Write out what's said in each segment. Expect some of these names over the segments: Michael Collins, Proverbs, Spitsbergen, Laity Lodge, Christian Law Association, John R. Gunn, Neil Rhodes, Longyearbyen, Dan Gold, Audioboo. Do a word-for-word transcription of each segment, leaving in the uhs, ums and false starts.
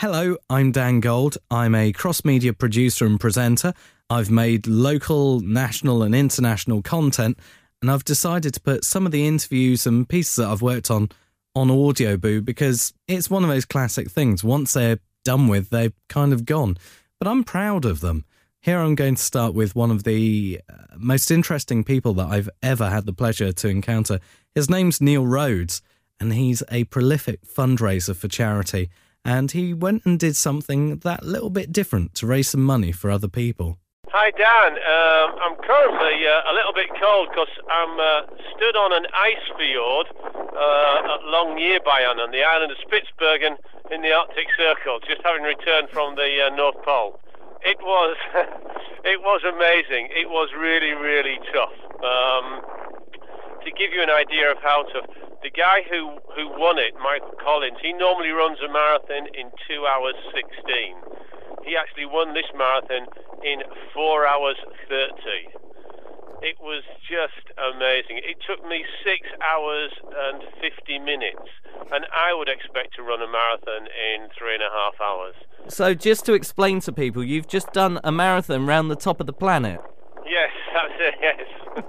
Hello, I'm Dan Gold. I'm a cross-media producer and presenter. I've made local, national and international content, and I've decided to put some of the interviews and pieces that I've worked on on Audioboo because it's one of those classic things. Once they're done with, they've kind of gone. But I'm proud of them. Here I'm going to start with one of the most interesting people that I've ever had the pleasure to encounter. His name's Neil Rhodes, and he's a prolific fundraiser for charity. And he went and did something that little bit different to raise some money for other people. Hi, Dan. Um, I'm currently uh, a little bit cold because I'm uh, stood on an ice fjord uh, at Longyearbyen on the island of Spitsbergen in the Arctic Circle, just having returned from the uh, North Pole. It was it was amazing. It was really, really tough. Um, to give you an idea of how tough, the guy who, who won it, Michael Collins, he normally runs a marathon in two hours sixteen. He actually won this marathon in four hours thirty. It was just amazing. It took me six hours and fifty minutes, and I would expect to run a marathon in three and a half hours. So just to explain to people, you've just done a marathon round the top of the planet. Yes, that's it, yes.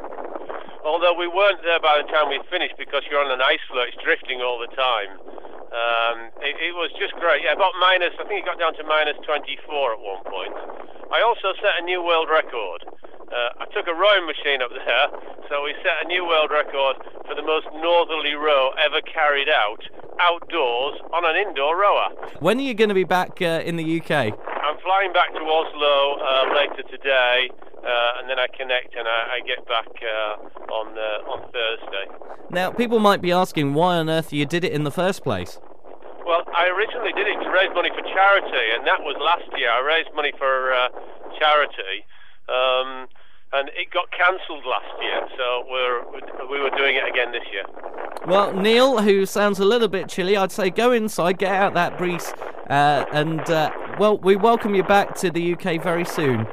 Although we weren't there by the time we finished because you're on an ice floe, it's drifting all the time. Um, it, it was just great. Yeah, about minus, I think it got down to minus twenty-four at one point. I also set a new world record. Uh, I took a rowing machine up there, so we set a new world record for the most northerly row ever carried out, outdoors, on an indoor rower. When are you going to be back uh, in the U K? I'm flying back to Oslo uh, later today. Uh, and then I connect and I, I get back uh, on uh, on Thursday. Now, people might be asking why on earth you did it in the first place. Well, I originally did it to raise money for charity, and that was last year. I raised money for uh, charity, um, and it got cancelled last year, so we're, we were doing it again this year. Well, Neil, who sounds a little bit chilly, I'd say go inside, get out that breeze, uh, and, uh, well, we welcome you back to the U K very soon.